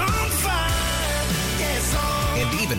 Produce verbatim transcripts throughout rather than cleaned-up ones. on fire. And even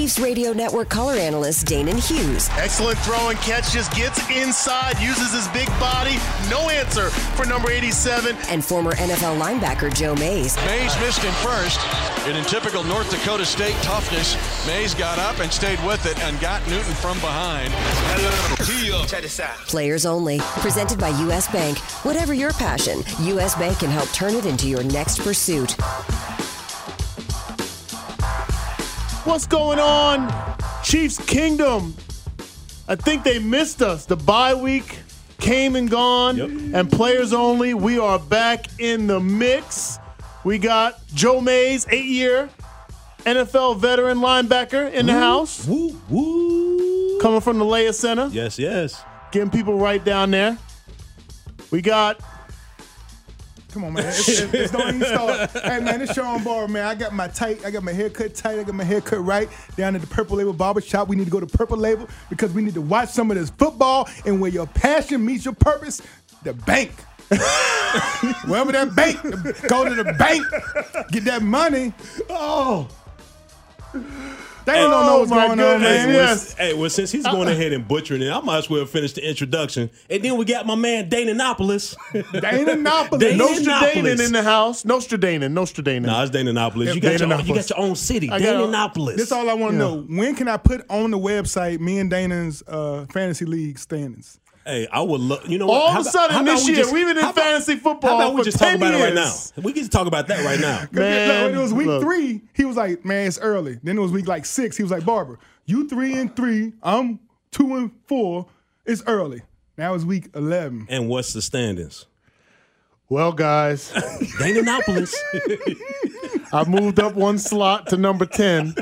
Chiefs Radio Network color analyst Danon Hughes. Excellent throw and catch, just gets inside, uses his big body. No answer for number eighty-seven. And former N F L linebacker Joe Mays. Mays missed him first. And in typical North Dakota State toughness, Mays got up and stayed with it and got Newton from behind. Check this out. Players Only, presented by U S. Bank. Whatever your passion, U S. Bank can help turn it into your next pursuit. What's going on, Chiefs Kingdom? I think they missed us. The bye week came and gone, yep. And Players Only, we are back in the mix. We got Joe Mays, eight-year N F L veteran linebacker in the woo, house. Woo, woo. Coming from the Leia Center. Yes, yes. Getting people right down there. We got... Come on, man. It's, it's, it's don't even start. Hey, man, it's Sean Barber, man. I got my tight. I got my haircut tight. I got my haircut right down at the Purple Label Barbershop. We need to go to Purple Label because we need to watch some of this football. And where your passion meets your purpose, the bank. Wherever that bank, go to the bank. Get that money. Oh. They hey, don't know what's going goodness. on, man. Hey, well, yes. hey, well since he's going uh, ahead and butchering it, I might as well finish the introduction. And then we got my man, Dananopoulos. Dananopoulos. Nostradanon in the house. Nostradanon. Nostradanon. No, nah, it's Dananopoulos. You, Dananopoulos. You got your own city. Dananopoulos. That's all I want to yeah. know. When can I put on the website me and Danan's uh, fantasy league standings? Hey, I would love, you know what? All how of a sudden how this year, we just, we've been in fantasy about, football. How about we just talk about years. it right now? We can just talk about that right now. Man, it was week look. three, he was like, man, it's early. Then it was week like six, he was like, Barbara, you three and three, I'm two and four, it's early. Now it's week eleven. And what's the standings? Well, guys. Dananopoulos. I moved up one slot to number ten.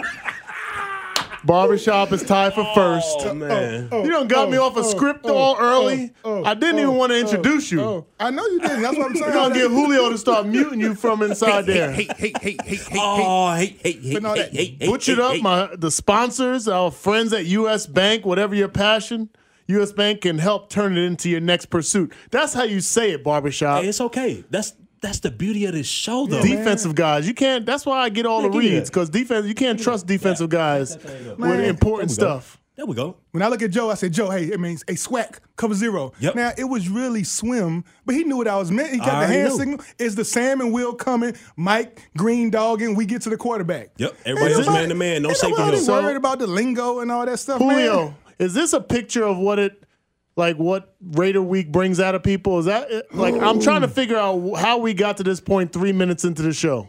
Barbershop is tied for first. Oh, man. Oh, oh, you done got oh, me off a of oh, script oh, all early. Oh, oh, I didn't oh, even want to introduce oh, you. Oh. I know you didn't. That's what I'm saying. You're going to get Julio to start muting you from inside there. Hey, hey, hey, hey, hey, oh, hey, hey, hey, hey, hey, hey. Butchered hey, up hey. my the sponsors, our friends at U S. Bank, whatever your passion, U S. Bank can help turn it into your next pursuit. That's how you say it, Barbershop. Hey, it's okay. That's That's the beauty of this show, though. Yeah, defensive man. guys, you can't. That's why I get all yeah, the reads because defense. You can't trust defensive yeah. guys with man, important there stuff. There we go. When I look at Joe, I say, Joe, hey, it means a hey, swack cover zero. Yep. Now it was really swim, but he knew what I was meant. He got I the hand knew. signal. It's the Sam and Will coming, Mike Green dogging. We get to the quarterback. Yep. Everybody else man to man. No safety. Nobody's worried about the lingo and all that stuff. Julio, man. is this a picture of what it? Like what Raider Week brings out of people? Is that it? Like, I'm trying to figure out how we got to this point three minutes into the show.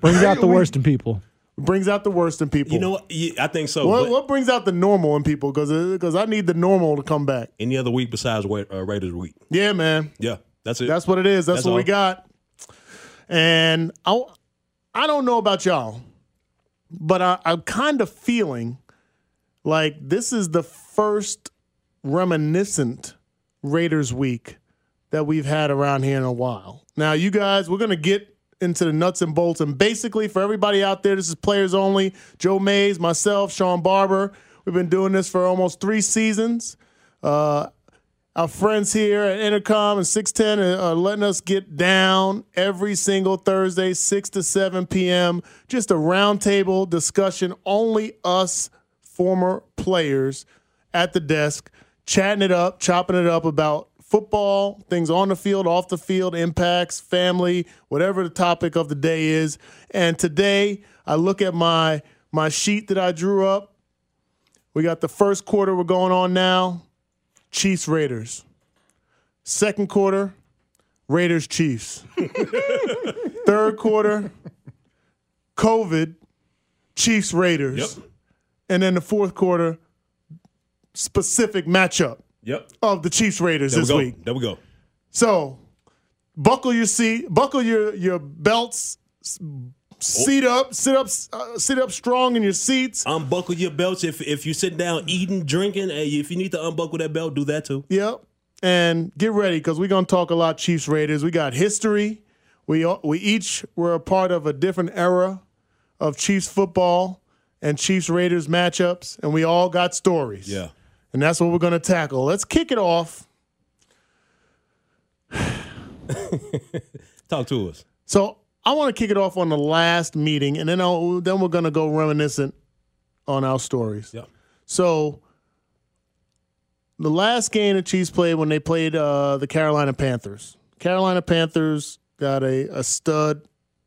Brings Raider out the Week. worst in people. Brings out the worst in people. You know what? Yeah, I think so. What, what brings out the normal in people? Because I need the normal to come back. Any other week besides uh, Raiders Week? Yeah, man. Yeah, that's it. That's what it is. That's, that's what all. we got. And I, I don't know about y'all, but I, I'm kind of feeling like this is the first reminiscent Raiders Week that we've had around here in a while. Now, you guys, we're going to get into the nuts and bolts. And basically, for everybody out there, this is Players Only. Joe Mays, myself, Sean Barber. We've been doing this for almost three seasons. Uh, our friends here at Intercom and six ten are letting us get down every single Thursday, six to seven p.m. Just a roundtable discussion, only us former players at the desk, chatting it up, chopping it up about football, things on the field, off the field, impacts, family, whatever the topic of the day is. And today I look at my my sheet that I drew up. We got the first quarter we're going on now, Chiefs Raiders. Second quarter, Raiders Chiefs. Third quarter, COVID, Chiefs Raiders. Yep. And then the fourth quarter, specific matchup. Yep. Of the Chiefs Raiders this week. There we go. So, buckle your seat, buckle your your belts, seat oh. up, sit up, uh, sit up strong in your seats. Unbuckle your belts if if you sit down eating, drinking, and if you need to unbuckle that belt, do that too. Yep. And get ready because we're gonna talk a lot Chiefs Raiders. We got history. We we each were a part of a different era of Chiefs football and Chiefs Raiders matchups, and we all got stories. Yeah. And that's what we're going to tackle. Let's kick it off. Talk to us. So I want to kick it off on the last meeting, and then I'll, then we're going to go reminiscent on our stories. Yeah. So the last game the Chiefs played when they played uh, the Carolina Panthers. Carolina Panthers got a, a stud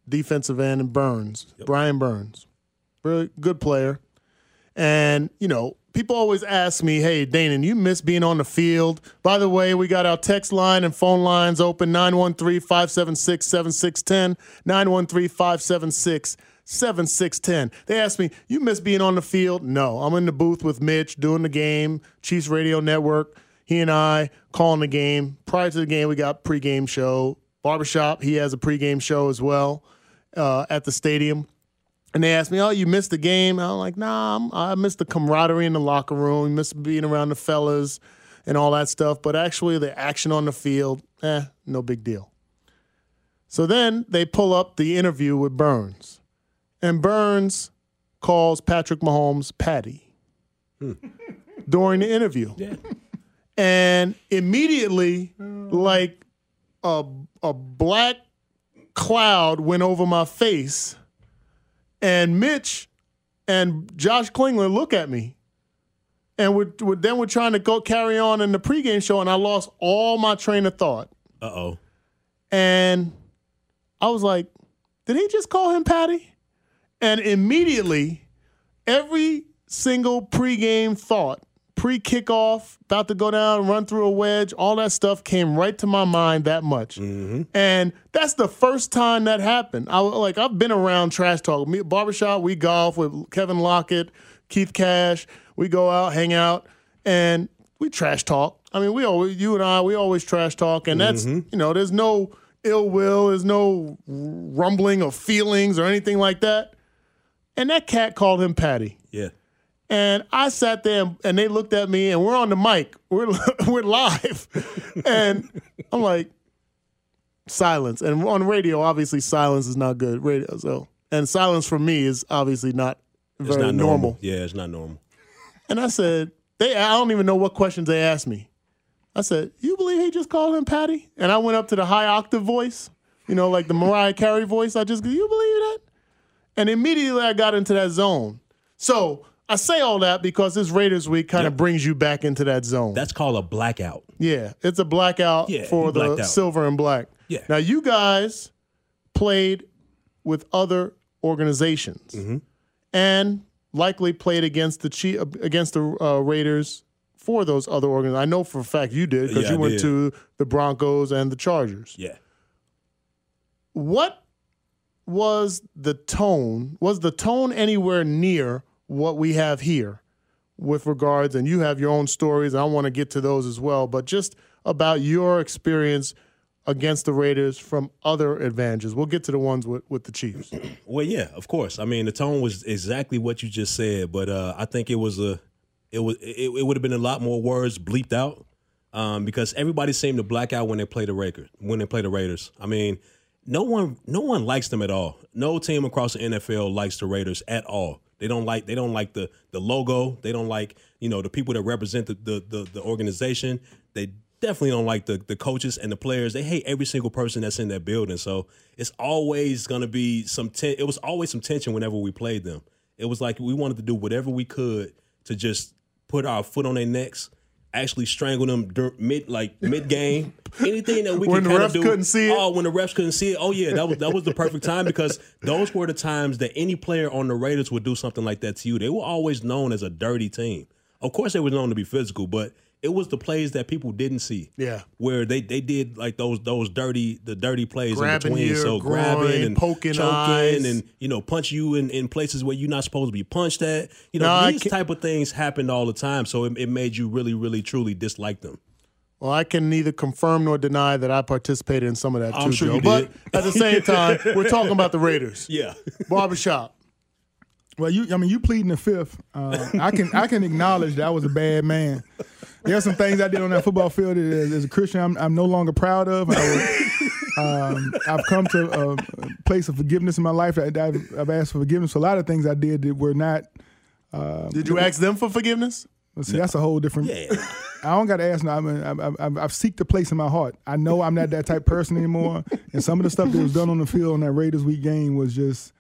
defensive end in Burns, yep. Brian Burns. Really good player. And, you know, people always ask me, hey, Danon, you miss being on the field. By the way, we got our text line and phone lines open, nine one three, five seven six, seven six one zero, nine one three, five seven six, seven six one zero. They ask me, you miss being on the field? No, I'm in the booth with Mitch doing the game, Chiefs Radio Network, he and I calling the game. Prior to the game, we got pregame show. Barbershop, he has a pregame show as well uh, at the stadium. And they asked me, oh, you missed the game? And I'm like, nah, I'm, I missed the camaraderie in the locker room, missed being around the fellas and all that stuff. But actually, the action on the field, eh, no big deal. So then they pull up the interview with Burns. And Burns calls Patrick Mahomes Patty hmm. during the interview. Yeah. And immediately, like a, a black cloud went over my face. And Mitch and Josh Klingler look at me. And we're, we're, then we're trying to go carry on in the pregame show, and I lost all my train of thought. Uh-oh. And I was like, did he just call him Patty? And immediately, every single pregame thought, pre-kickoff, about to go down, run through a wedge, all that stuff came right to my mind that much. Mm-hmm. And that's the first time that happened. I like I've been around trash talk. Me, barbershop, we golf with Kevin Lockett, Keith Cash. We go out, hang out, and we trash talk. I mean, we always, you and I, we always trash talk, and that's mm-hmm. you know, there's no ill will, there's no rumbling of feelings or anything like that. And that cat called him Patty. Yeah. And I sat there, and they looked at me, and we're on the mic. We're we're live. And I'm like, silence. And on radio, obviously, silence is not good. Radio, so and silence for me is obviously not very it's not normal. normal. Yeah, it's not normal. And I said, they. I don't even know what questions they asked me. I said, you believe he just called him Patty? And I went up to the high octave voice, you know, like the Mariah Carey voice. I just, you believe that? And immediately I got into that zone. So I say all that because this Raiders week kind of yep. brings you back into that zone. That's called a blackout. Yeah, it's a blackout yeah, for the out. silver and black. Yeah. Now, you guys played with other organizations mm-hmm. and likely played against the Chief, against the uh, Raiders for those other organizations. I know for a fact you did because yeah, you I went did. to the Broncos and the Chargers. Yeah. What was the tone? Was the tone anywhere near what we have here with regards, and you have your own stories, and I want to get to those as well, but just about your experience against the Raiders from other advantages. We'll get to the ones with, with the Chiefs. Well, yeah, of course. I mean, the tone was exactly what you just said, but uh, I think it was a, it was it, it would have been a lot more words bleeped out um, because everybody seemed to black out when they played the Raiders. When they play the Raiders, I mean, no one no one likes them at all. No team across the N F L likes the Raiders at all. They don't like they don't like the, the logo. They don't like, you know, the people that represent the the, the, the organization. They definitely don't like the, the coaches and the players. They hate every single person that's in that building. So it's always gonna be some ten- it was always some tension whenever we played them. It was like we wanted to do whatever we could to just put our foot on their necks, actually strangle them dur- mid like mid game. Anything that we can kind of do. When the refs couldn't see it. Oh, when the refs couldn't see it. Oh yeah, that was that was the perfect time, because those were the times that any player on the Raiders would do something like that to you. They were always known as a dirty team. Of course, they were known to be physical, but it was the plays that people didn't see. Yeah, where they, they did like those those dirty the dirty plays grabbing in between. Your so groin, grabbing and poking, choking, eyes. And you know, punch you in, in places where you're not supposed to be punched at. You know, no, these type of things happened all the time. So it, it made you really, really, truly dislike them. Well, I can neither confirm nor deny that I participated in some of that too, I'm sure Joe. You did. But at the same time, we're talking about the Raiders. Yeah, barbershop. Well, you, I mean, you pleading the fifth. Uh, I can I can acknowledge that I was a bad man. There are some things I did on that football field that, as, as a Christian, I'm, I'm no longer proud of. I was, um, I've come to a, a place of forgiveness in my life. I, I've, I've asked for forgiveness for a lot of things I did that were not. Um, did you ask them for forgiveness? Let's see, no. That's a whole different. Yeah. I don't got to ask. No, I mean, I've, I've, I've seeked a place in my heart. I know I'm not that type of person anymore. And some of the stuff that was done on the field on that Raiders week game was just.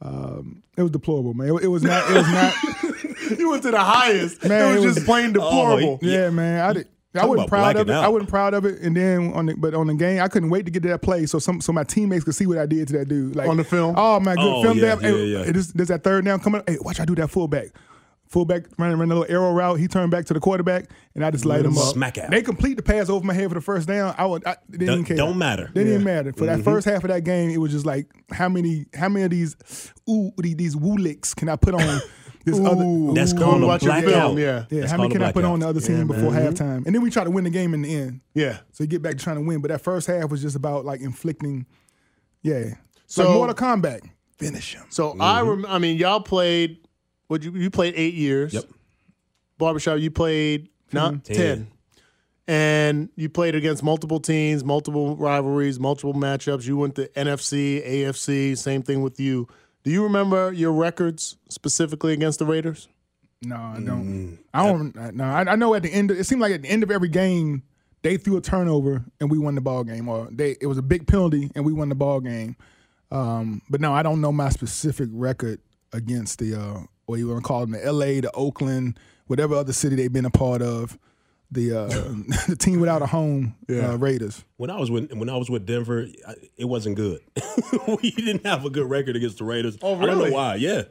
Um, it was deplorable, man. It, it was not. It was not. You went to the highest. Man, it was, it was just plain deplorable. Oh, yeah, yeah, man. I did. I wasn't proud of it. Out. I wasn't proud of it. And then on the but on the game, I couldn't wait to get to that play so some so my teammates could see what I did to that dude. Like on the film. Oh my good oh, film. Yeah, yeah, hey, yeah. There's, there's that third down coming up. Hey, watch I do that fullback. Fullback running ran a little arrow route. He turned back to the quarterback, and I just light him up. Smack out. They complete the pass over my head for the first down. I would. I, they didn't don't, care. Don't matter. They yeah. didn't matter. For mm-hmm. that first half of that game, it was just like how many, how many of these, ooh, these, these woo licks can I put on this ooh, other? Ooh, that's called a blackout. Yeah, yeah. That's how many can I put out on the other team yeah, before man. halftime? And then we try to win the game in the end. Yeah. So you get back to trying to win, but that first half was just about like inflicting. Yeah. So like Mortal Kombat, finish him. So mm-hmm. I rem- I mean, y'all played. What you you played eight years. Yep. Barbershop, you played not ten. ten. And you played against multiple teams, multiple rivalries, multiple matchups. You went to N F C, A F C, same thing with you. Do you remember your records specifically against the Raiders? No, I don't. Mm. I don't I, no, I know at the end of, it seemed like at the end of every game they threw a turnover and we won the ball game, or they it was a big penalty and we won the ball game. Um, but no, I don't know my specific record against the uh, or you want to call them the L A, the Oakland, whatever other city they've been a part of, the uh, the team without a home, yeah. uh, Raiders. When I was with when I was with Denver, I, it wasn't good. We didn't have a good record against the Raiders. Oh, really? I don't know why. Yeah,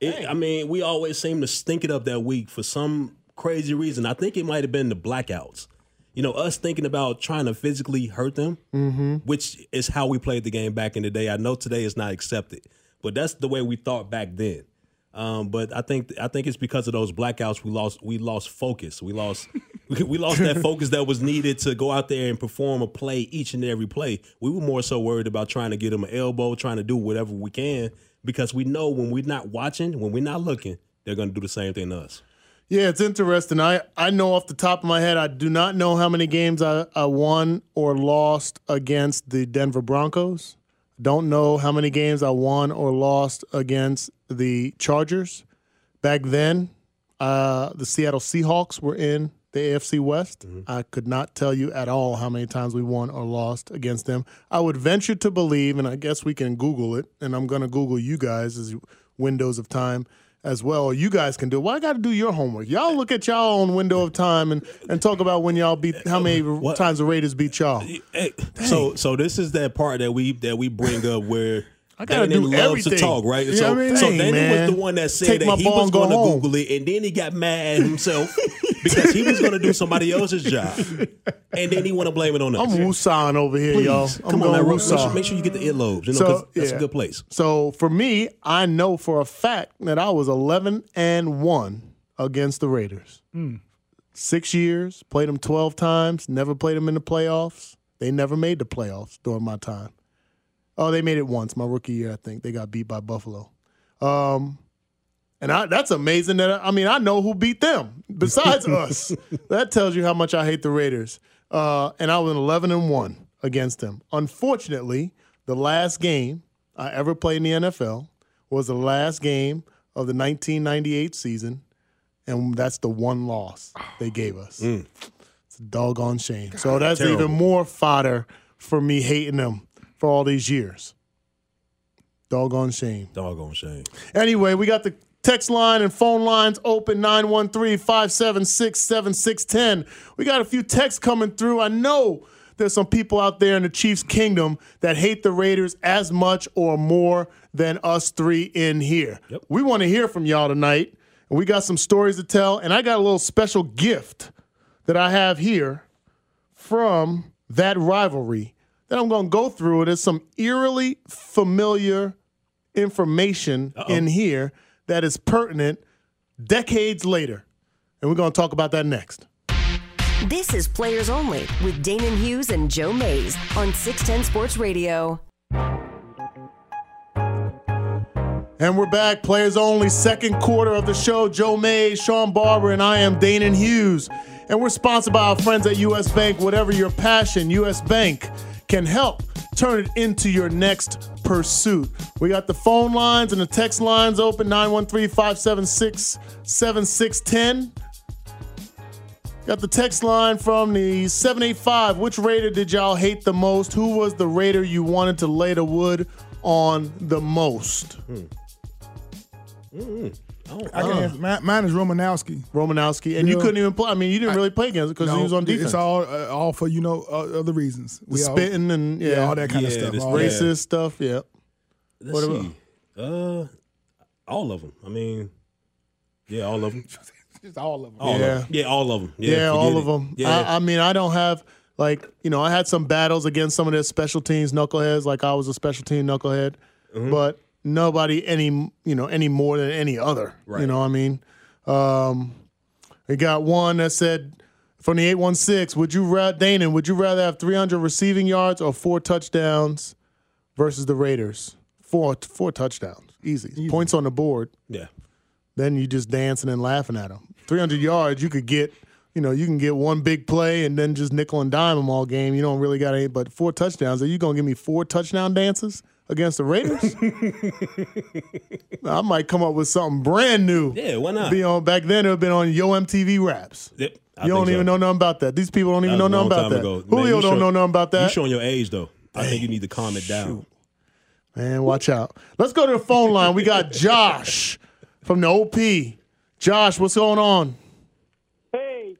it, I mean, we always seemed to stink it up that week for some crazy reason. I think it might have been the blackouts. You know, us thinking about trying to physically hurt them, mm-hmm. which is how we played the game back in the day. I know today is not accepted, but that's the way we thought back then. Um, but I think I think it's because of those blackouts we lost we lost focus we lost we lost that focus that was needed to go out there and perform a play each and every play. We were more so worried about trying to get them an elbow, trying to do whatever we can, because we know when we're not watching, when we're not looking, they're going to do the same thing to us. Yeah, it's interesting. I, I know off the top of my head, I do not know how many games I, I won or lost against the Denver Broncos. Don't know how many games I won or lost against the Chargers. Back then, uh, the Seattle Seahawks were in the A F C West. Mm-hmm. I could not tell you at all how many times we won or lost against them. I would venture to believe, and I guess we can Google it, and I'm going to Google you guys as windows of time as well. You guys can do it. Well, I got to do your homework. Y'all look at y'all own window of time and, and talk about when y'all beat, how many what? times the Raiders beat y'all. Hey, so so this is that part that we that we bring up where I gotta Danny do loves everything. to talk, right? You so I mean? so Dang, Danny man. was the one that said Take that he was going to Google it, and then he got mad at himself because he was going to do somebody else's job, and then he want to blame it on us. I'm Wusan over here, Please. y'all. I'm Come on, man, Wusan. Make sure you get the earlobes. You know, so, yeah. That's a good place. So for me, I know for a fact that I was eleven and one against the Raiders. Mm. Six years, played them twelve times, never played them in the playoffs. They never made the playoffs during my time. Oh, they made it once, my rookie year, I think. They got beat by Buffalo. Um, and I, that's amazing. That I, I mean, I know who beat them besides us. That tells you how much I hate the Raiders. Uh, and I was eleven and one against them. Unfortunately, the last game I ever played in the N F L was the last game of the nineteen ninety-eight season, and that's the one loss they gave us. Mm. It's a doggone shame. God, so that's terrible. Even more fodder for me hating them. For all these years. Doggone shame. Doggone shame. Anyway, we got the Text line and phone lines open, nine one three, five seven six, seven six one zero. We got a few texts coming through. I know there's some people out there in the Chiefs Kingdom that hate the Raiders as much or more than us three in here. Yep. We want to hear from y'all tonight. And we got some stories to tell. And I got a little special gift that I have here from that rivalry that I'm going to go through. There's some eerily familiar information Uh-oh. in here that is pertinent decades later. And we're going to talk about that next. This is Players Only with Danon Hughes and Joe Mays on six ten Sports Radio. And we're back. Players Only, second quarter of the show. Joe Mays, Sean Barber, and I am Danon Hughes. And we're sponsored by our friends at U S. Bank. Whatever your passion, U S. Bank can help turn it into your next pursuit. We got the phone lines and the text lines open, nine one three, five seven six, seven six one zero. Got the text line from the seven eight five. Which Raider did y'all hate the most? Who was the Raider you wanted to lay the wood on the most? Mm. Mm-mm. Oh, I can uh, answer. Mine, mine is Romanowski. Romanowski, and you, you know, couldn't even play. I mean, you didn't I, really play against it because no, he was on defense. It's all, uh, all for you know uh, other reasons. We the all, spitting and yeah, yeah, all that kind yeah, of stuff. All racist that. stuff. Yeah. Let's what about? Uh, all of them. I mean, yeah, all of them. Just all of them. All yeah. Of them. Yeah, all of them. Yeah, yeah all of them. Yeah. I, I mean, I don't have. Like, you know, I had some battles against some of their special teams knuckleheads, like I was a special team knucklehead, mm-hmm. but nobody any, you know, any more than any other, right. you know what I mean? Um, we got one that said, from the eight one six, would you rather, Danon, would you rather have three hundred receiving yards or four touchdowns versus the Raiders? Four four touchdowns, easy. easy. Points on the board. Yeah. Then you just dancing and laughing at them. three hundred yards, you could get... You know, you can get one big play and then just nickel and dime them all game. You don't really got any, but four touchdowns. Are you going to give me four touchdown dances against the Raiders? I might come up with something brand new. Yeah, why not? Be on, back then, it would have been on Yo M T V Raps. Yep, I you don't so. even know nothing about that. These people don't even know nothing about that. Ago. Julio Man, don't show, know nothing about that. You're showing your age, though. Dang, I think you need to calm it down. Shoot. Man, watch out. Let's go to the phone line. We got Josh from the O P. Josh, what's going on?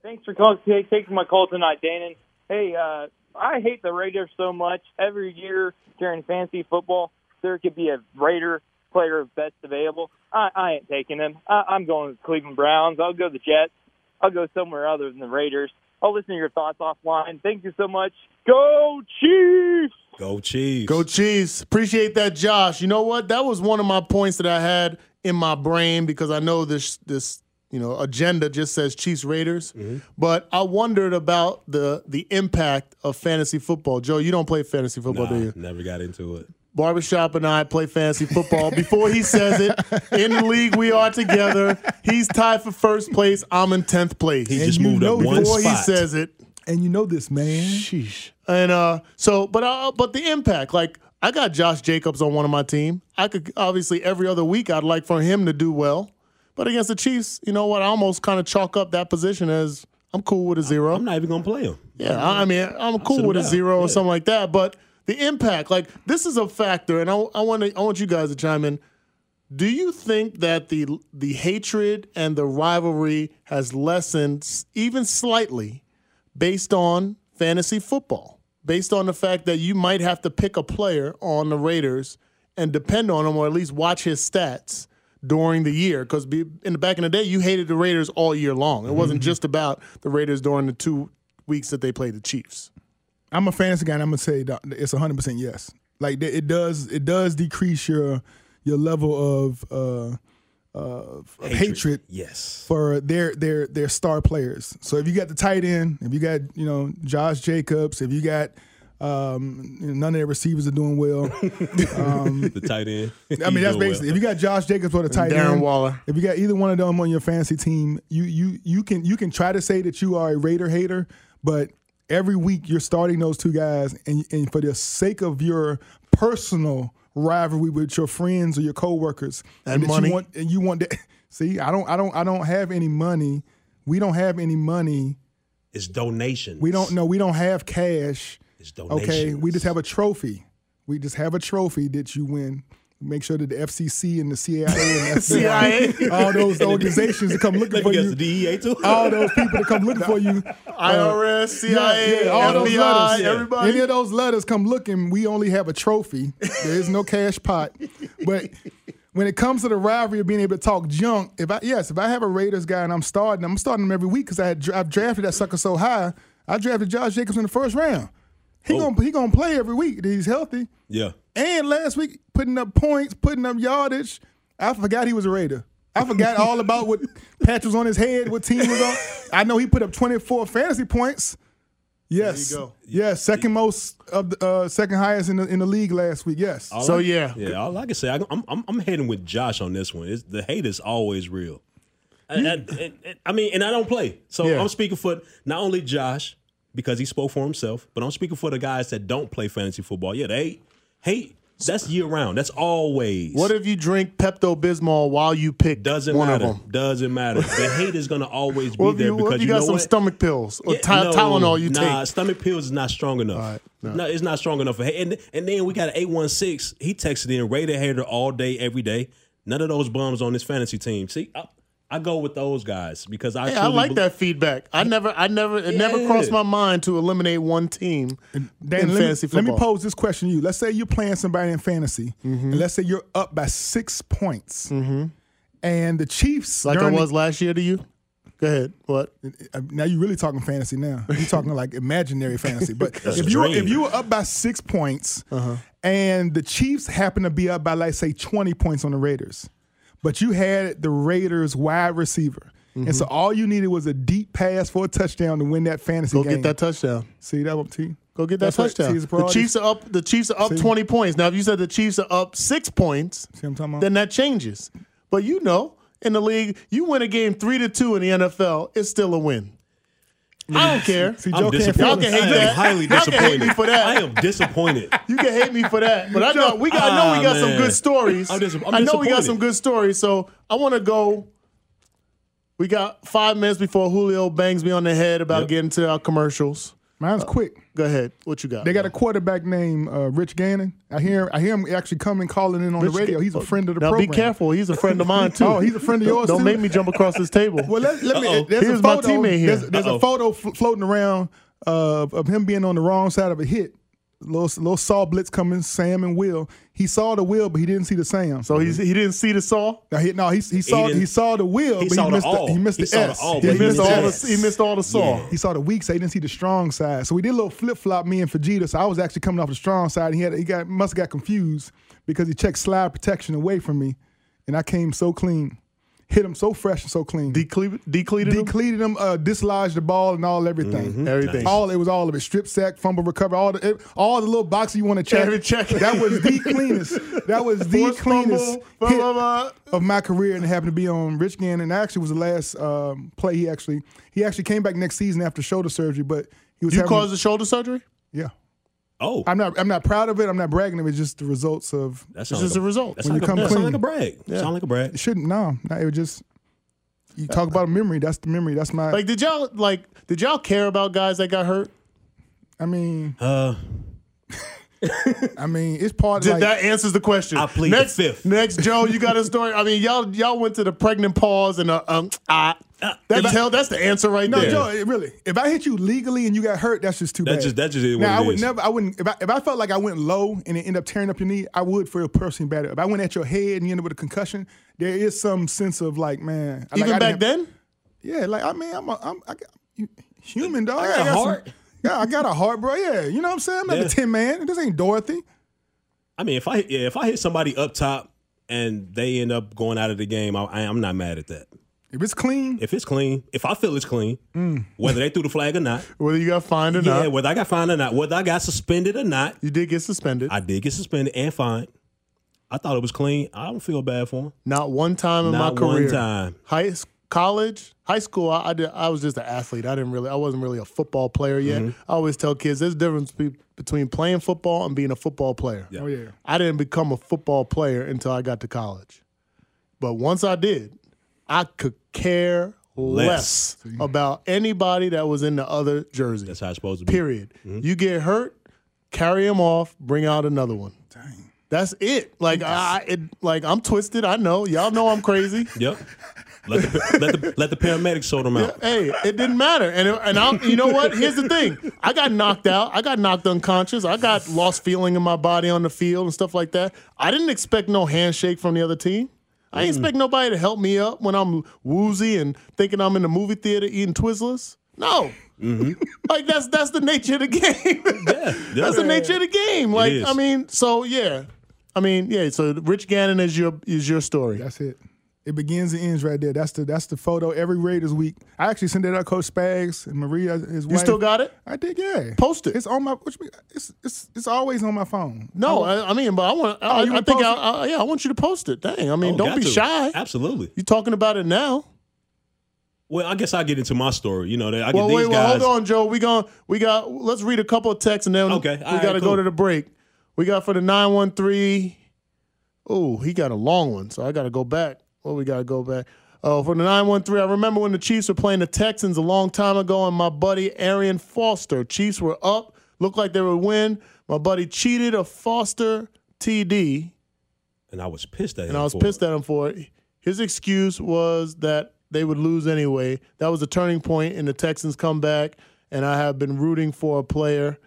Thanks for calling, taking my call tonight, Danon. Hey, uh, I hate the Raiders so much. Every year during fantasy football, there could be a Raider player of best available. I, I ain't taking him. I, I'm going with Cleveland Browns. I'll go the Jets. I'll go somewhere other than the Raiders. I'll listen to your thoughts offline. Thank you so much. Go Chiefs! Go Chiefs. Go Chiefs. Appreciate that, Josh. You know what? That was one of my points that I had in my brain because I know this this – you know, agenda just says Chiefs Raiders. Mm-hmm. But I wondered about the the impact of fantasy football. Joe, you don't play fantasy football, nah, do you? Never got into it. Barbershop and I play fantasy football. Before he says it, in the league we are together. He's tied for first place. I'm in tenth place. He and just moved up one before spot. Before he says it. And you know this, man. Sheesh. And uh, so, but uh, but the impact, like, I got Josh Jacobs on one of my team. I could, obviously, every other week I'd like for him to do well. But against the Chiefs, you know what? I almost kind of chalk up that position as I'm cool with a zero. I'm not even going to play him. Yeah, I mean, I'm cool with a zero or something like that. But the impact, like, this is a factor, and I, I want to, I want you guys to chime in. Do you think that the the hatred and the rivalry has lessened even slightly based on fantasy football, based on the fact that you might have to pick a player on the Raiders and depend on him or at least watch his stats during the year? Because in the back in the day, you hated the Raiders all year long. It wasn't mm-hmm. just about the Raiders during the two weeks that they played the Chiefs. I'm a fantasy guy, and I'm gonna say it's one hundred percent yes. Like it does, it does decrease your your level of uh, of hatred. hatred, yes, for their their their star players. So if you got the tight end, if you got you know Josh Jacobs, if you got Um, none of their receivers are doing well. Um, the tight end. I mean, that's basically well. If you got Josh Jacobs or the tight Darren end, Darren Waller. If you got either one of them on your fantasy team, you you you can you can try to say that you are a Raider hater, but every week you're starting those two guys, and and for the sake of your personal rivalry with your friends or your coworkers, and, and money, you want, and you want that. See, I don't, I don't, I don't have any money. We don't have any money. It's donations. We don't know. We don't have cash. Okay, we just have a trophy. We just have a trophy that you win Make sure that the F C C and the C I A and C I A, all those organizations that come looking for you, the D E A too. All those people that come looking for you, I R S, C I A, yeah, yeah, all F B I, those letters, yeah. everybody. Any of those letters come looking, we only have a trophy. There is no cash pot. But when it comes to the rivalry of being able to talk junk, if I yes, if I have a Raiders guy and I'm starting, I'm starting him every week because I had, I've drafted that sucker so high. I drafted Josh Jacobs in the first round. He oh. gonna he gonna play every week that he's healthy. Yeah. And last week, putting up points, putting up yardage. I forgot he was a Raider. I forgot all about what patch was on his head, what team was on. I know he put up twenty-four fantasy points. Yes. There you go. Yes, second most of the uh, second highest in the in the league last week. Yes. All so I, yeah. Yeah. All I can say, I, I'm I'm I'm heading with Josh on this one. It's, the hate is always real. I, I, I mean, and I don't play, so yeah. I'm speaking for not only Josh because he spoke for himself, but I'm speaking for the guys that don't play fantasy football. Yeah, they hate. That's year round. That's always. What if you drink Pepto-Bismol while you pick Doesn't one matter. Of them? Doesn't matter. The hate is going to always be there you, because you, you got know some what? Stomach pills or yeah, ty- no, Tylenol you nah, take. Nah, stomach pills is not strong enough. Right, no. no, it's not strong enough for hate. And, and then we got an eight one six. He texted in Raider hater all day, every day. None of those bums on his fantasy team. See, I, I go with those guys because I. Hey, I like be- that feedback. I never, I never, it yeah. never crossed my mind to eliminate one team in Dan, fantasy let me, football. Let me pose this question to you. Let's say you're playing somebody in fantasy, mm-hmm. and let's say you're up by six points, mm-hmm. and the Chiefs, like I was the- last year to you. Go ahead. What? Now you're really talking fantasy. Now you're talking like imaginary fantasy. But if you were, if you were up by six points, uh-huh. and the Chiefs happen to be up by like say twenty points on the Raiders. But you had the Raiders wide receiver. Mm-hmm. And so all you needed was a deep pass for a touchdown to win that fantasy Go game. Go get that touchdown. See that up T? Go get that That's touchdown. What, the Chiefs are up the Chiefs are up See? twenty points. Now if you said the Chiefs are up six points, See what I'm talking about? Then that changes. But you know, in the league, you win a game three to two in the N F L, it's still a win. I don't care. See, I'm disappointed. Y'all can hate I am that. highly disappointed. Y'all can hate me for that. I am disappointed. You can hate me for that, but I know we got. I know we got ah, some good stories. I'm dis- I'm I know we got some good stories. So I want to go. We got five minutes before Julio bangs me on the head about yep. getting to our commercials. Mine's uh, quick. Go ahead. What you got? They got a quarterback named uh, Rich Gannon. I hear I hear him actually coming calling in on Rich the radio. He's a friend of the now program. Now be careful. He's a friend of mine too. Oh, he's a friend of yours don't, too. Don't make me jump across this table. Well, let, let me. There's Here's a photo, my teammate here. There's, there's a photo f- floating around uh, of him being on the wrong side of a hit. Little little saw blitz coming. Sam and Will. He saw the Will, but he didn't see the Sam. So mm-hmm. he he didn't see the saw. No, he, no, he, he saw he, he saw the Will, he but saw he, missed the, he missed he the S. The all, he, he missed all the he missed all the saw. Yeah. He saw the weak side. So he didn't see the strong side. So we did a little flip flop. Me and Fajita. So I was actually coming off the strong side. And he had he got must have got confused because he checked slide protection away from me, and I came so clean, hit him so fresh and so clean. Decleated decleated him. Decleated him. Uh, dislodged the ball and all everything. Mm-hmm. Everything. Nice. All it was all of it. Strip sack, fumble, recover. All the it, all the little boxes you want to check. Every check. That was the cleanest. That was the Force cleanest fumble, blah, blah, blah. Hit of my career, and it happened to be on Rich Gannon. And that actually was the last um, play. He actually he actually came back next season after shoulder surgery, but he was. You having, caused the shoulder surgery? Yeah. Oh, I'm not. I'm not proud of it. I'm not bragging. It was just the results of. That's just like a, the result. That's when like you come a, that clean. Sound like a brag. Yeah. Sound like a brag. It shouldn't. No, no. It was just. You talk about a memory. That's the memory. That's my. Like, did y'all like? Did y'all care about guys that got hurt? I mean. Uh. I mean, it's part of like, that answers the question. I plead next, the fifth. Next, Joe, you got a story. I mean, y'all y'all went to the pregnant pause and a, um ah. That's, I, hell, that's the answer right no, there. No, Joe, really. If I hit you legally and you got hurt, that's just too that's bad. Just, that's just it. Now, it I would is. never. I wouldn't. If I, if I felt like I went low and it ended up tearing up your knee, I would feel personally bad. If I went at your head and you ended up with a concussion, there is some sense of like, man. Even like, back have, then. Yeah, like I mean, I'm a, I'm I got, human dog. I got, I got a heart. Some, yeah, I got a heart, bro. Yeah, you know what I'm saying? I'm not yeah. a tin man. This ain't Dorothy. I mean, if I yeah, if I hit somebody up top and they end up going out of the game, I, I, I'm not mad at that. If it's clean. If it's clean. If I feel it's clean, mm. whether they threw the flag or not. Whether you got fined or yeah, not. Yeah, whether I got fined or not. Whether I got suspended or not. You did get suspended. I did get suspended and fined. I thought it was clean. I don't feel bad for him. Not one time in not my career. Not one time. High college, high school, I, I, did, I was just an athlete. I didn't really. I wasn't really a football player yet. Mm-hmm. I always tell kids there's a difference between playing football and being a football player. Yeah. Oh, yeah. I didn't become a football player until I got to college. But once I did, I could care less, less about anybody that was in the other jersey. That's how it's supposed to be. Period. Mm-hmm. You get hurt, carry him off, bring out another one. Dang. That's it. Like I, it, like I'm twisted. I know. Y'all know I'm crazy. Yep. Let the, let the let the paramedics sort them out. Hey, it didn't matter. And it, and I'm, you know what? Here's the thing. I got knocked out. I got knocked unconscious. I got lost feeling in my body on the field and stuff like that. I didn't expect no handshake from the other team. I didn't expect nobody to help me up when I'm woozy and thinking I'm in the movie theater eating Twizzlers. No. Mm-hmm. Like, that's that's the nature of the game. Yeah, yeah. That's the nature of the game. Like, I mean, so, yeah. I mean, yeah, so Rich Gannon is your is your story. That's it. It begins and ends right there. That's the that's the photo every Raiders week. I actually sent it out to Coach Spags and Maria, his wife. You still got it? I did, yeah. Post it. It's on my. Which, it's it's it's always on my phone. No, I, I, I mean, but I want. I, oh, I think I, I yeah, I want you to post it. Dang, I mean, oh, don't be to. shy. Absolutely. You're talking about it now. Well, I guess I get into my story. You know, I get well, these wait, guys. Well, hold on, Joe. We going we got. Let's read a couple of texts and then okay. we, we right, got to cool. go to the break. We got for the nine one three. Oh, he got a long one, so I got to go back. Well, we got to go back. Oh, from the nine one three, I remember when the Chiefs were playing the Texans a long time ago, and my buddy Arian Foster. Chiefs were up, looked like they would win. My buddy cheated a Foster T D. And I was pissed at him for it. And I was pissed at him for it. His excuse was that they would lose anyway. That was a turning point in the Texans' comeback, and I have been rooting for a player.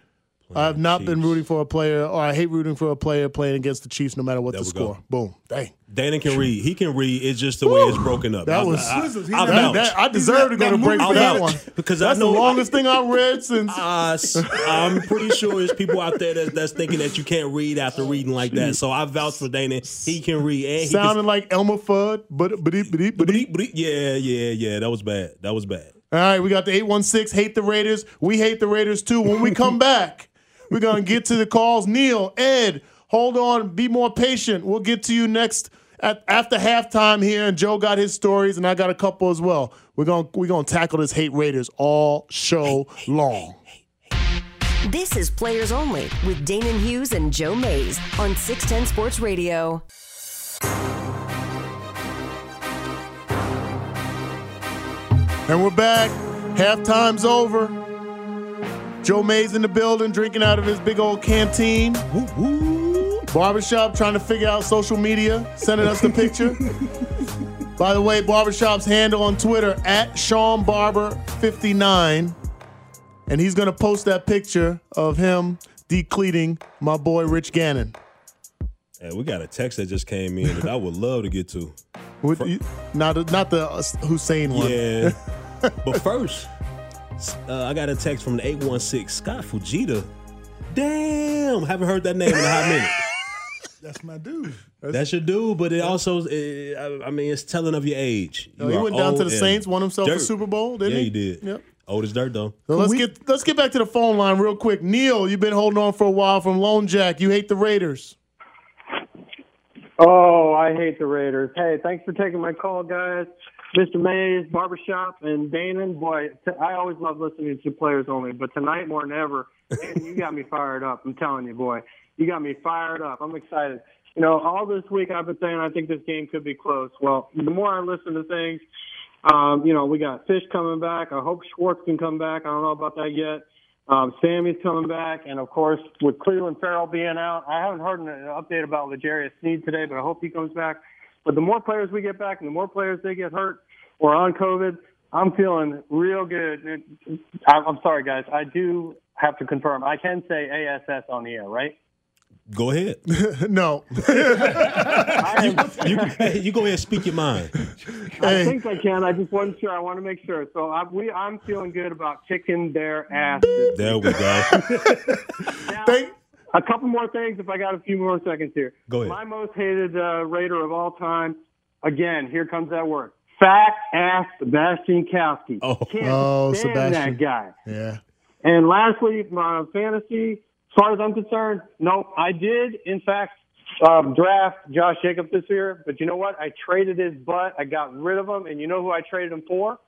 I have not Chiefs. been rooting for a player, or I hate rooting for a player playing against the Chiefs no matter what there the score. Go. Boom. Dang. Dannon can read. He can read. It's just the Woo. way it's broken up. That I, was. I, I, I, that, I deserve to go to break for that one. Because that's I know, the longest thing I've read since. Uh, I'm pretty sure there's people out there that's, that's thinking that you can't read after reading like that. So I vouch for Dannon. He can read. And he Sounding can, like Elmer Fudd. But, but, but, but, yeah, yeah, yeah. That was bad. That was bad. All right. We got the eight one six. Hate the Raiders. We hate the Raiders too. When we come back. We're going to get to the calls. Neil, Ed, hold on. Be more patient. We'll get to you next at, after halftime here. And Joe got his stories, and I got a couple as well. We're going we're gonna to tackle this hate Raiders all show hey, long. Hey, hey, hey. This is Players Only with Danon Hughes and Joe Mays on six ten Sports Radio. And we're back. Halftime's over. Joe Mays in the building, drinking out of his big old canteen. Woo, woo. Barbershop trying to figure out social media, sending us the picture. By the way, Barbershop's handle on Twitter, at Sean Barber fifty-nine. And he's going to post that picture of him decleating my boy Rich Gannon. Hey, we got a text that just came in that I would love to get to. With, From- you, not, not the Hussein one. Yeah, but first... Uh, I got a text from the eight one six, Scott Fujita. Damn, haven't heard that name in a hot minute. That's my dude. That's, That's your dude, but it also, it, I mean, it's telling of your age. You no, he went down to the Saints, won himself a Super Bowl, didn't yeah, he? Yeah, he did. Yep. Old as dirt, though. So let's, we, get, let's get back to the phone line real quick. Neil, you've been holding on for a while from Lone Jack. You hate the Raiders. Oh, I hate the Raiders. Hey, thanks for taking my call, guys. Mister Mays, Barbershop, and Danon, boy, t- I always love listening to Players Only, but tonight more than ever, you got me fired up. I'm telling you, boy, you got me fired up. I'm excited. You know, all this week I've been saying I think this game could be close. Well, the more I listen to things, um, you know, we got Fish coming back. I hope Schwartz can come back. I don't know about that yet. Um, Sammy's coming back, and, of course, with Cleveland Farrell being out, I haven't heard an update about L'Jarius Sneed today, but I hope he comes back. But the more players we get back and the more players they get hurt or on COVID, I'm feeling real good. I'm sorry, guys. I do have to confirm. I can say A S S on the air, right? Go ahead. No. am, you, you, you go ahead and speak your mind. I think I can. I just wasn't sure. I want to make sure. So I, we, I'm feeling good about kicking their asses. There we go. Now, Thank- A couple more things if I got a few more seconds here. Go ahead. My most hated uh, Raider of all time, again, here comes that word, fat-ass Sebastian Kowski. Oh, Can't oh stand Sebastian. that guy. Yeah. And lastly, my fantasy, as far as I'm concerned, no, I did, in fact, um, draft Josh Jacobs this year. But you know what? I traded his butt. I got rid of him. And you know who I traded him for?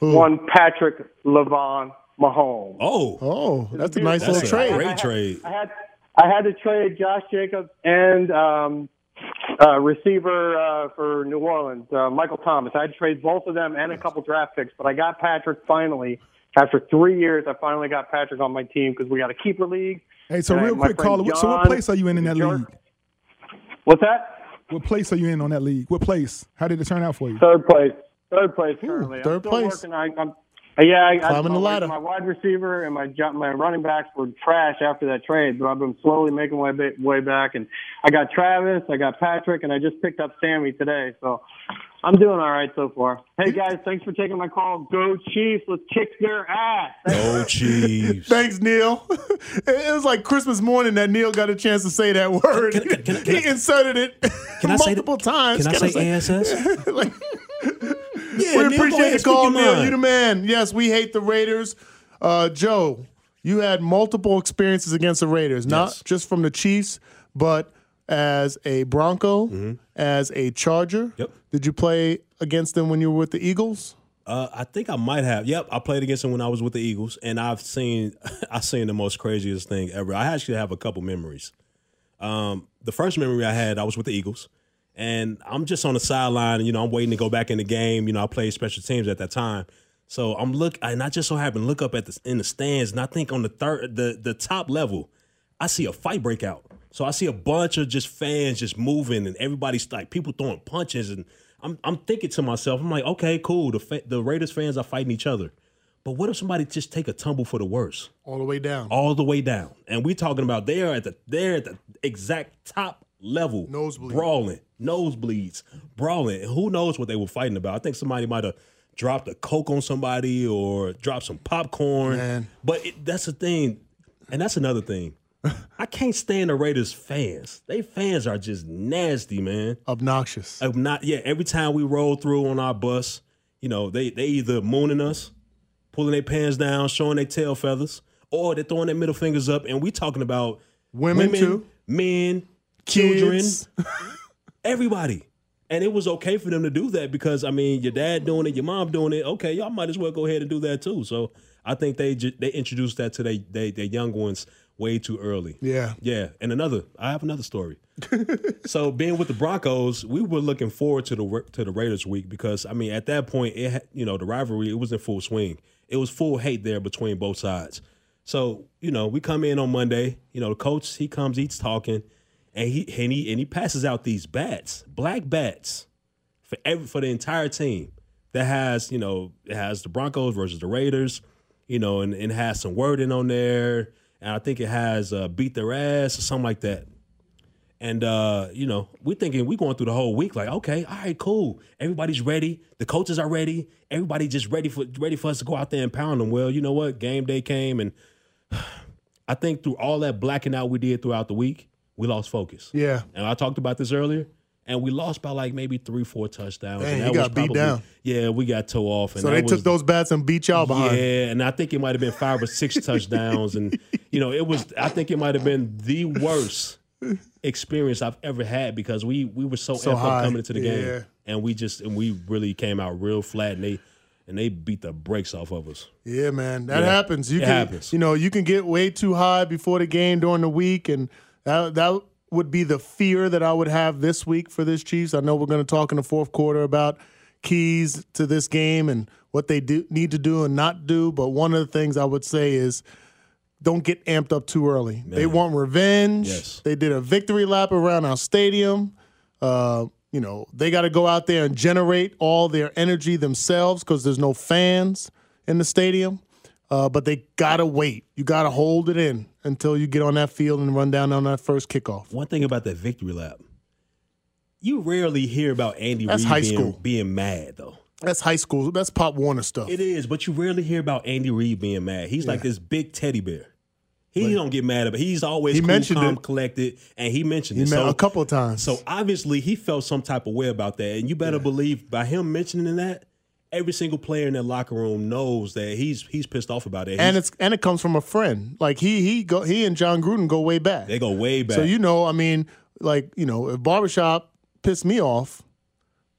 Who? One Patrick Levon. Mahomes. Oh, oh, that's a nice that's little a trade. Great I had, trade. I had, I had to trade Josh Jacobs and um, uh, receiver uh, for New Orleans, uh, Michael Thomas. I had to trade both of them and a couple draft picks, but I got Patrick finally. After three years, I finally got Patrick on my team because we got a keeper league. Hey, so real I, quick, Carla, John, so what place are you in in that York, league? What's that? What place are you in on that league? What place? How did it turn out for you? Third place. Third place currently. Ooh, third I'm still place. Working. I, I'm, yeah, I, climbing I, the ladder. My wide receiver and my my running backs were trash after that trade, but I've been slowly making my way, way back. And I got Travis, I got Patrick, and I just picked up Sammy today. So I'm doing all right so far. Hey, guys, thanks for taking my call. Go Chiefs. Let's kick their ass. Go Chiefs. Thanks, Neil. It was like Christmas morning that Neil got a chance to say that word. Can, can, can, can, he can inserted it can multiple I say times. Can I say, say A S S? Like, yeah, we Neil, appreciate the call, Neil. You the man. Yes, we hate the Raiders. Uh, Joe, you had multiple experiences against the Raiders, yes. Not just from the Chiefs, but as a Bronco, mm-hmm. as a Charger. Yep. Did you play against them when you were with the Eagles? Uh, I think I might have. Yep, I played against them when I was with the Eagles, and I've seen I've seen the most craziest thing ever. I actually have a couple memories. Um, the first memory I had, I was with the Eagles, and I'm just on the sideline. You know, I'm waiting to go back in the game. You know, I played special teams at that time, so I'm look, and I just so happened to look up at the in the stands, and I think on the third, the the top level, I see a fight break out. So I see a bunch of just fans just moving, and everybody's like people throwing punches, and I'm I'm thinking to myself, I'm like, okay, cool. The fa- the Raiders fans are fighting each other, but what if somebody just take a tumble for the worst, all the way down, all the way down? And we're talking about they are at the they're at the exact top level, nosebleed, brawling, nosebleeds, brawling. And who knows what they were fighting about? I think somebody might have dropped a Coke on somebody or dropped some popcorn. Man. But it, that's the thing, and that's another thing. I can't stand the Raiders fans. They fans are just nasty, man. Obnoxious. Obnox- yeah, every time we roll through on our bus, you know, they, they either mooning us, pulling their pants down, showing their tail feathers, or they're throwing their middle fingers up, and we talking about women, women too. Men, kids. Children, everybody. And it was okay for them to do that because, I mean, your dad doing it, your mom doing it. Okay, y'all might as well go ahead and do that too. So I think they they introduced that to their they, their young ones way too early. Yeah. Yeah. And another, I have another story. So being with the Broncos, we were looking forward to the to the Raiders week because, I mean, at that point, it you know, the rivalry, it was in full swing. It was full hate there between both sides. So, you know, we come in on Monday. You know, the coach, he comes, he's talking, and he and he, and he passes out these bats, black bats, for every, for the entire team that has, you know, it has the Broncos versus the Raiders, you know, and, and has some wording on there. And I think it has uh, beat their ass or something like that. And, uh, you know, we're thinking we're going through the whole week like, okay, all right, cool. Everybody's ready. The coaches are ready. Everybody just ready for ready for us to go out there and pound them. Well, you know what? Game day came, and I think through all that blacking out we did throughout the week, we lost focus. Yeah. And I talked about this earlier, and we lost by like maybe three, four touchdowns. Dang, and that you got was beat probably, down. Yeah, we got toe off. And so they was, took those bats and beat y'all behind. Yeah, and I think it might have been five or six touchdowns, and – you know, it was. I think it might have been the worst experience I've ever had because we we were so, so effed up coming into the yeah. game, and we just and we really came out real flat, and they and they beat the brakes off of us. Yeah, man, that yeah. happens. You it can, happens. You know, you can get way too high before the game during the week, and that that would be the fear that I would have this week for this Chiefs. I know we're going to talk in the fourth quarter about keys to this game and what they do need to do and not do. But one of the things I would say is, don't get amped up too early. Man. They want revenge. Yes. They did a victory lap around our stadium. Uh, you know, they got to go out there and generate all their energy themselves because there's no fans in the stadium. Uh, but they got to wait. You got to hold it in until you get on that field and run down on that first kickoff. One thing about that victory lap, you rarely hear about Andy Reid being, being mad, though. That's high school. That's Pop Warner stuff. It is, but you rarely hear about Andy Reid being mad. He's yeah. like this big teddy bear. He like, don't get mad about it. He's always he cool, calm, it. collected, and he mentioned he it. So, a couple of times. So obviously he felt some type of way about that, and you better yeah. believe by him mentioning that, every single player in that locker room knows that he's he's pissed off about it. He's, and it's and it comes from a friend. Like he he go, he and John Gruden go way back. They go way back. So you know, I mean, like you know, if Barbershop pissed me off,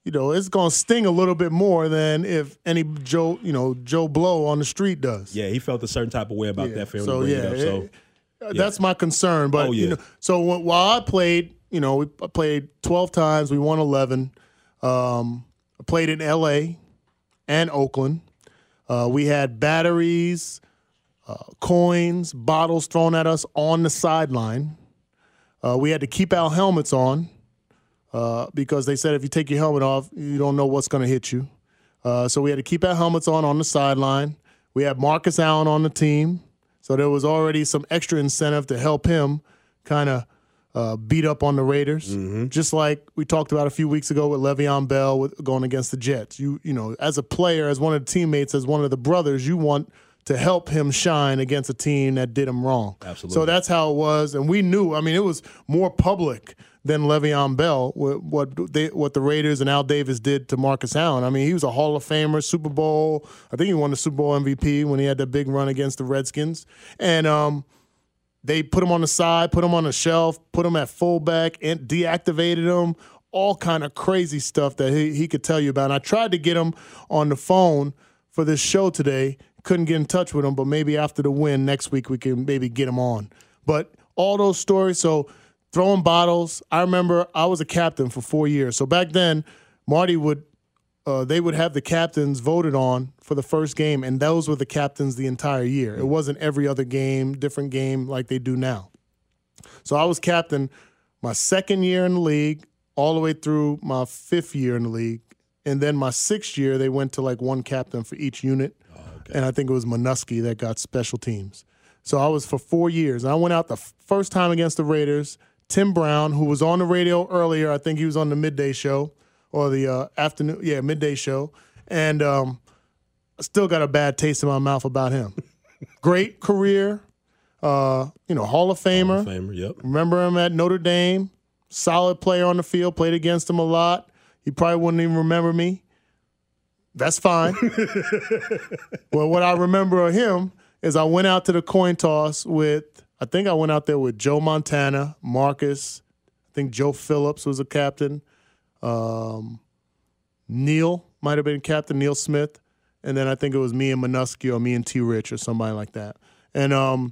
you know, it's going to sting a little bit more than if any Joe, you know, Joe Blow on the street does. Yeah, he felt a certain type of way about yeah. that family. So, yeah, up, so, yeah, that's my concern. But, oh, yeah. you know, so while I played, you know, we played twelve times. We won eleven. Um, I played in L A and Oakland. Uh, we had batteries, uh, coins, bottles thrown at us on the sideline. Uh, we had to keep our helmets on. uh, because they said if you take your helmet off, you don't know what's going to hit you. Uh, so we had to keep our helmets on on the sideline. We had Marcus Allen on the team, so there was already some extra incentive to help him kind of uh, beat up on the Raiders, mm-hmm. just like we talked about a few weeks ago with Le'Veon Bell with, going against the Jets. You you know, as a player, as one of the teammates, as one of the brothers, you want to help him shine against a team that did him wrong. Absolutely. So that's how it was, and we knew. I mean, it was more public than Le'Veon Bell, what they, what the Raiders and Al Davis did to Marcus Allen. I mean, he was a Hall of Famer, Super Bowl. I think he won the Super Bowl M V P when he had that big run against the Redskins. And um, they put him on the side, put him on the shelf, put him at fullback, and deactivated him, all kind of crazy stuff that he, he could tell you about. And I tried to get him on the phone for this show today. Couldn't get in touch with him, but maybe after the win next week we can maybe get him on. But all those stories, so – throwing bottles. I remember I was a captain for four years. So back then, Marty would, uh, they would have the captains voted on for the first game, and those were the captains the entire year. It wasn't every other game, different game like they do now. So I was captain my second year in the league, all the way through my fifth year in the league. And then my sixth year, they went to like one captain for each unit. Oh, okay. And I think it was Minuski that got special teams. So I was for four years. And I went out the f- first time against the Raiders. Tim Brown, who was on the radio earlier, I think he was on the midday show or the uh, afternoon, yeah, midday show, and um, I still got a bad taste in my mouth about him. Great career, uh, you know, Hall of Famer. Hall of Famer, yep. Remember him at Notre Dame, solid player on the field, played against him a lot. He probably wouldn't even remember me. That's fine. Well, what I remember of him is I went out to the coin toss with – I think I went out there with Joe Montana, Marcus. I think Joe Phillips was a captain. Um, Neil might have been captain, Neil Smith. And then I think it was me and Minuski or me and T-Rich or somebody like that. And um,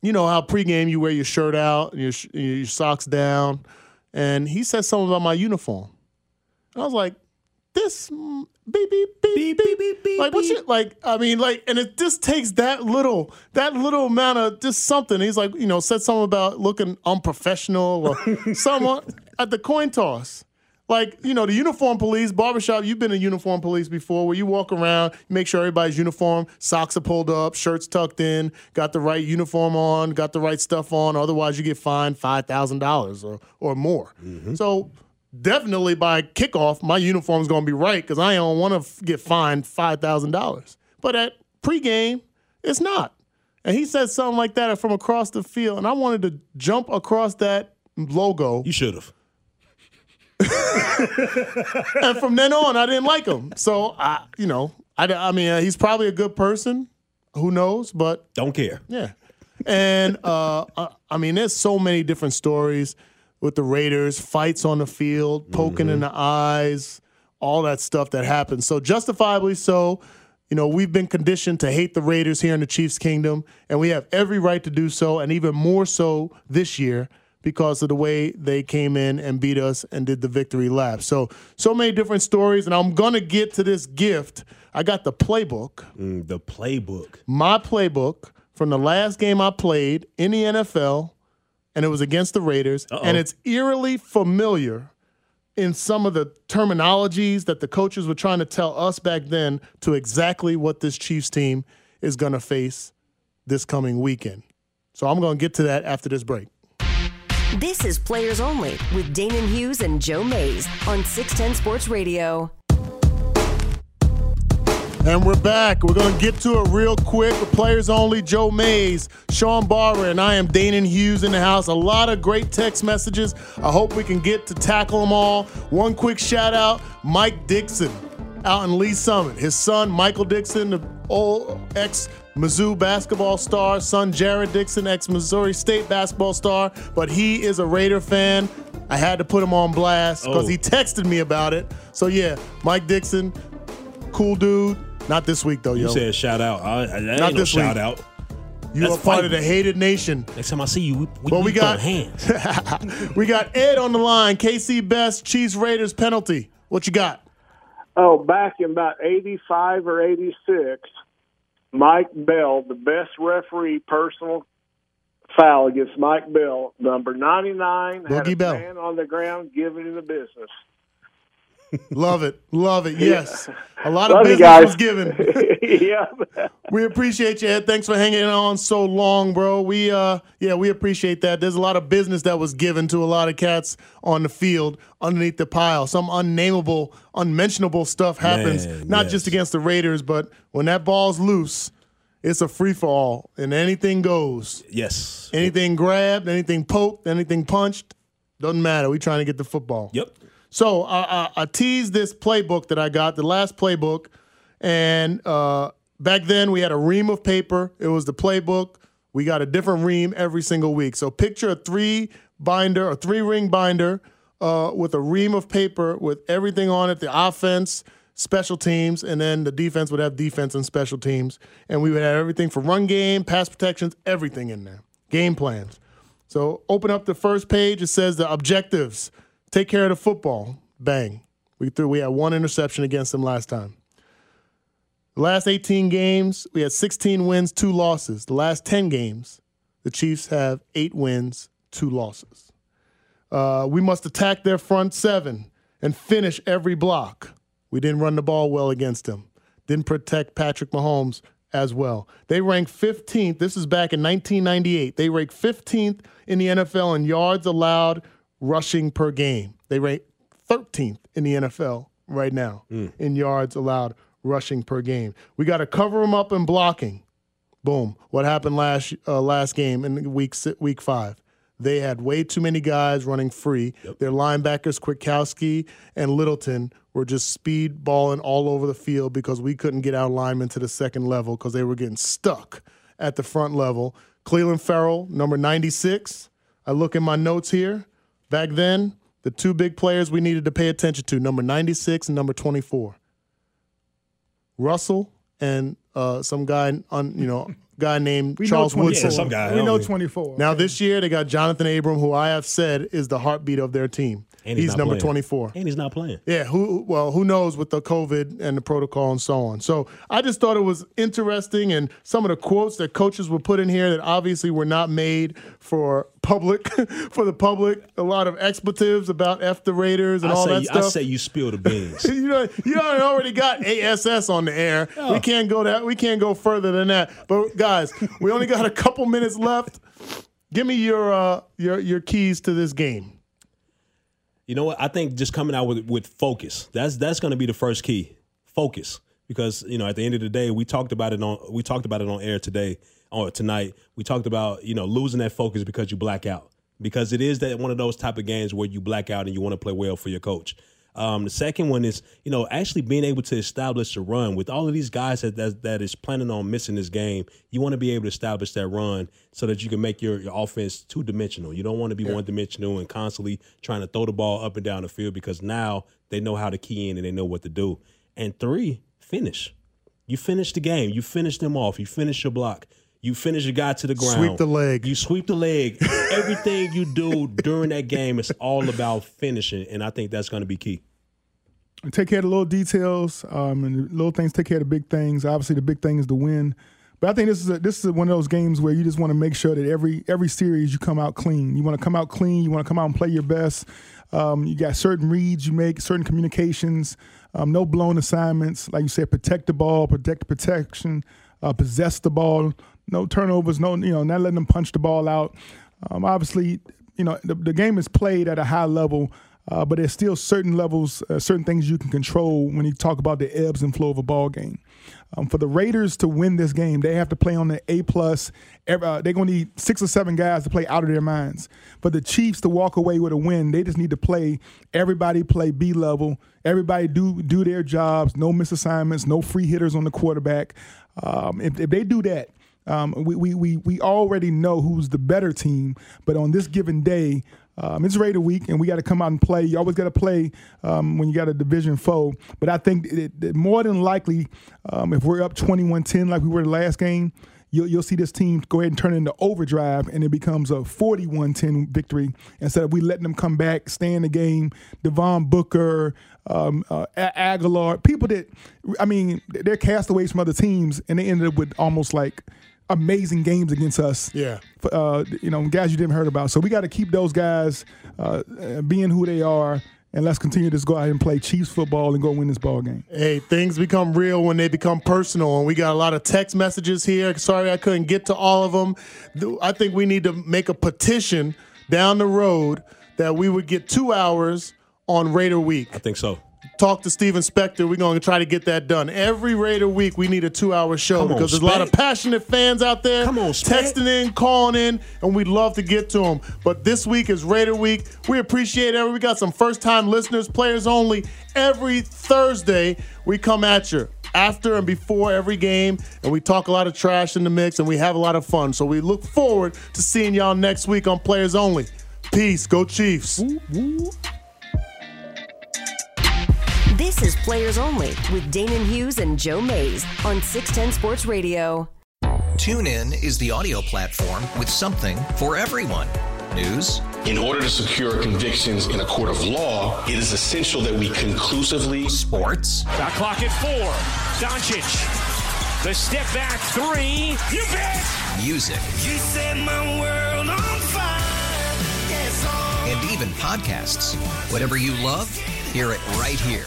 you know how pregame you wear your shirt out, and your, sh- your socks down. And he said something about my uniform. And I was like, this beep, beep, beep, beep, beep, beep, beep. Like, what you, like, I mean, like, and it just takes that little, that little amount of just something. He's like, you know, said something about looking unprofessional or someone at the coin toss. Like, you know, the uniform police, barbershop, you've been in uniform police before where you walk around, make sure everybody's uniform, socks are pulled up, shirts tucked in, got the right uniform on, got the right stuff on. Otherwise, you get fined five thousand dollars or, or more. Mm-hmm. So, definitely by kickoff, my uniform's going to be right because I don't want to f- get fined five thousand dollars. But at pregame, it's not. And he said something like that from across the field, and I wanted to jump across that logo. You should have. And from then on, I didn't like him. So, I, you know, I, I mean, uh, he's probably a good person. Who knows? But don't care. Yeah. And, uh, I, I mean, there's so many different stories with the Raiders, fights on the field, poking mm-hmm. in the eyes, all that stuff that happens. So justifiably so, you know, we've been conditioned to hate the Raiders here in the Chiefs Kingdom, and we have every right to do so, and even more so this year because of the way they came in and beat us and did the victory lap. So, so many different stories, and I'm going to get to this gift. I got the playbook. Mm, the playbook. My playbook from the last game I played in the N F L, and it was against the Raiders, Uh-oh. and it's eerily familiar in some of the terminologies that the coaches were trying to tell us back then to exactly what this Chiefs team is going to face this coming weekend. So I'm going to get to that after this break. This is Players Only with Damon Hughes and Joe Mays on six ten Sports Radio. And we're back. We're going to get to it real quick. The Players Only, Joe Mays, Sean Barber, and I am Danon Hughes in the house. A lot of great text messages. I hope we can get to tackle them all. One quick shout out, Mike Dixon out in Lee Summit. His son, Michael Dixon, the old ex-Mizzou basketball star. Son, Jared Dixon, ex-Missouri State basketball star. But he is a Raider fan. I had to put him on blast because oh. he texted me about it. So, yeah, Mike Dixon, cool dude. Not this week, though, yo. You said shout out. I, I, that Not ain't this no shout week. out. You That's are part fight. of the hated nation. Next time I see you, we, we, well, we got hands. We got Ed on the line. K C Best, Chiefs Raiders penalty. What you got? Oh, back in about eighty-five or eighty-six, Mike Bell, the best referee personal foul against Mike Bell, number ninety-nine, Boogie had a Bell. Man on the ground giving him the business. Love it. Love it. Yes. Yeah. A lot Love of business was given. Yeah. We appreciate you, Ed. Thanks for hanging on so long, bro. We uh yeah, we appreciate that. There's a lot of business that was given to a lot of cats on the field underneath the pile. Some unnameable, unmentionable stuff happens, Man, not yes. just against the Raiders, but when that ball's loose, it's a free-for-all, and anything goes. Yes. Anything grabbed, anything poked, anything punched, doesn't matter. We're trying to get the football. Yep. So I, I, I teased this playbook that I got, the last playbook, and uh, back then we had a ream of paper. It was the playbook. We got a different ream every single week. So picture a three-binder or three-ring binder uh, with a ream of paper with everything on it, the offense, special teams, and then the defense would have defense and special teams, and we would have everything for run game, pass protections, everything in there, game plans. So open up the first page. It says the objectives, take care of the football. Bang. We threw. We had one interception against them last time. The last eighteen games, we had sixteen wins, two losses. The last ten games, the Chiefs have eight wins, two losses. Uh, we must attack their front seven and finish every block. We didn't run the ball well against them. Didn't protect Patrick Mahomes as well. They ranked fifteenth. This is back in nineteen ninety-eight. They ranked fifteenth in the N F L in yards allowed rushing per game. They rank thirteenth in the N F L right now mm. in yards allowed rushing per game. We got to cover them up in blocking. Boom. What happened last uh, last game in week week five? They had way too many guys running free. Yep. Their linebackers, Kwiatkowski and Littleton, were just speed balling all over the field because we couldn't get our linemen to the second level because they were getting stuck at the front level. Cleveland Farrell, number ninety-six. I look in my notes here. Back then, the two big players we needed to pay attention to, number ninety-six and number twenty-four. Russell and uh, some guy, on, you know, guy named we Charles Woodson. Yeah, some guy, we know twenty-four. Now, this year, they got Jonathan Abram, who I have said is the heartbeat of their team. And he's, he's number playing. twenty-four. And he's not playing. Yeah, who? well, who knows with the COVID and the protocol and so on. So I just thought it was interesting, and some of the quotes that coaches would put in here that obviously were not made for public, for the public, a lot of expletives about F the Raiders and I all say, that stuff. I say you spill the beans. you know, you already got A S S on the air. Oh. We can't go that. We can't go further than that. But guys, we only got a couple minutes left. Give me your uh, your your keys to this game. You know what? I think just coming out with with focus. That's that's going to be the first key. Focus, because you know at the end of the day, we talked about it on we talked about it on air today or tonight. We talked about you know losing that focus because you black out, because it is that one of those type of games where you black out and you want to play well for your coach. Um, the second one is you know actually being able to establish a run with all of these guys that that, that is planning on missing this game. You want to be able to establish that run so that you can make your, your offense two-dimensional. You don't want to be yeah. one-dimensional and constantly trying to throw the ball up and down the field, because now they know how to key in and they know what to do. And three, finish. You finish the game. You finish them off. You finish your block. You finish your guy to the ground. Sweep the leg. You sweep the leg. Everything you do during that game is all about finishing, and I think that's going to be key. Take care of the little details um, and little things. Take care of the big things. Obviously, the big thing is the win. But I think this is a, this is one of those games where you just want to make sure that every every series you come out clean. You want to come out clean. You want to come out and play your best. Um, you got certain reads you make, certain communications, um, no blown assignments. Like you said, protect the ball, protect the protection, uh, possess the ball, no turnovers, no you know not letting them punch the ball out. Um, obviously, you know the, the game is played at a high level. Uh, but there's still certain levels, uh, certain things you can control when you talk about the ebbs and flow of a ball game. Um, for the Raiders to win this game, they have to play on the A plus. Uh, they're going to need six or seven guys to play out of their minds. For the Chiefs to walk away with a win, they just need to play, everybody play B level. Everybody do do their jobs, no misassignments, no free hitters on the quarterback. Um, if, if they do that, um, we, we, we, we already know who's the better team. But on this given day, Um, it's Raider Week, and we got to come out and play. You always got to play um, when you got a division foe. But I think that, that more than likely, um, if we're up twenty-one ten like we were the last game, you'll, you'll see this team go ahead and turn into overdrive, and it becomes a forty-one ten victory instead of we letting them come back, stay in the game. Devon Booker, um, uh, Aguilar, people that, I mean, they're castaways from other teams, and they ended up with almost like amazing games against us. Yeah. Uh, you know, guys you didn't heard about. So we got to keep those guys uh, being who they are. And let's continue to go out and play Chiefs football and go win this ball game. Hey, things become real when they become personal. And we got a lot of text messages here. Sorry I couldn't get to all of them. I think we need to make a petition down the road that we would get two hours on Raider Week. I think so. Talk to Steven Spector. We're going to try to get that done. Every Raider Week, we need a two-hour show on, because there's Spec. a lot of passionate fans out there on, texting in, calling in, and we'd love to get to them. But this week is Raider Week. We appreciate it. We got some first-time listeners, players only. Every Thursday, we come at you after and before every game, and we talk a lot of trash in the mix, and we have a lot of fun. So we look forward to seeing y'all next week on Players Only. Peace. Go Chiefs. Ooh, ooh. This is Players Only with Danon Hughes and Joe Mays on six ten Sports Radio. TuneIn is the audio platform with something for everyone. News. In order to secure convictions in a court of law, it is essential that we conclusively. Sports. Got clock at four. Doncic. The step back three. You bet. Music. You set my world on fire. Yes, oh. And even podcasts. Whatever you love, hear it right here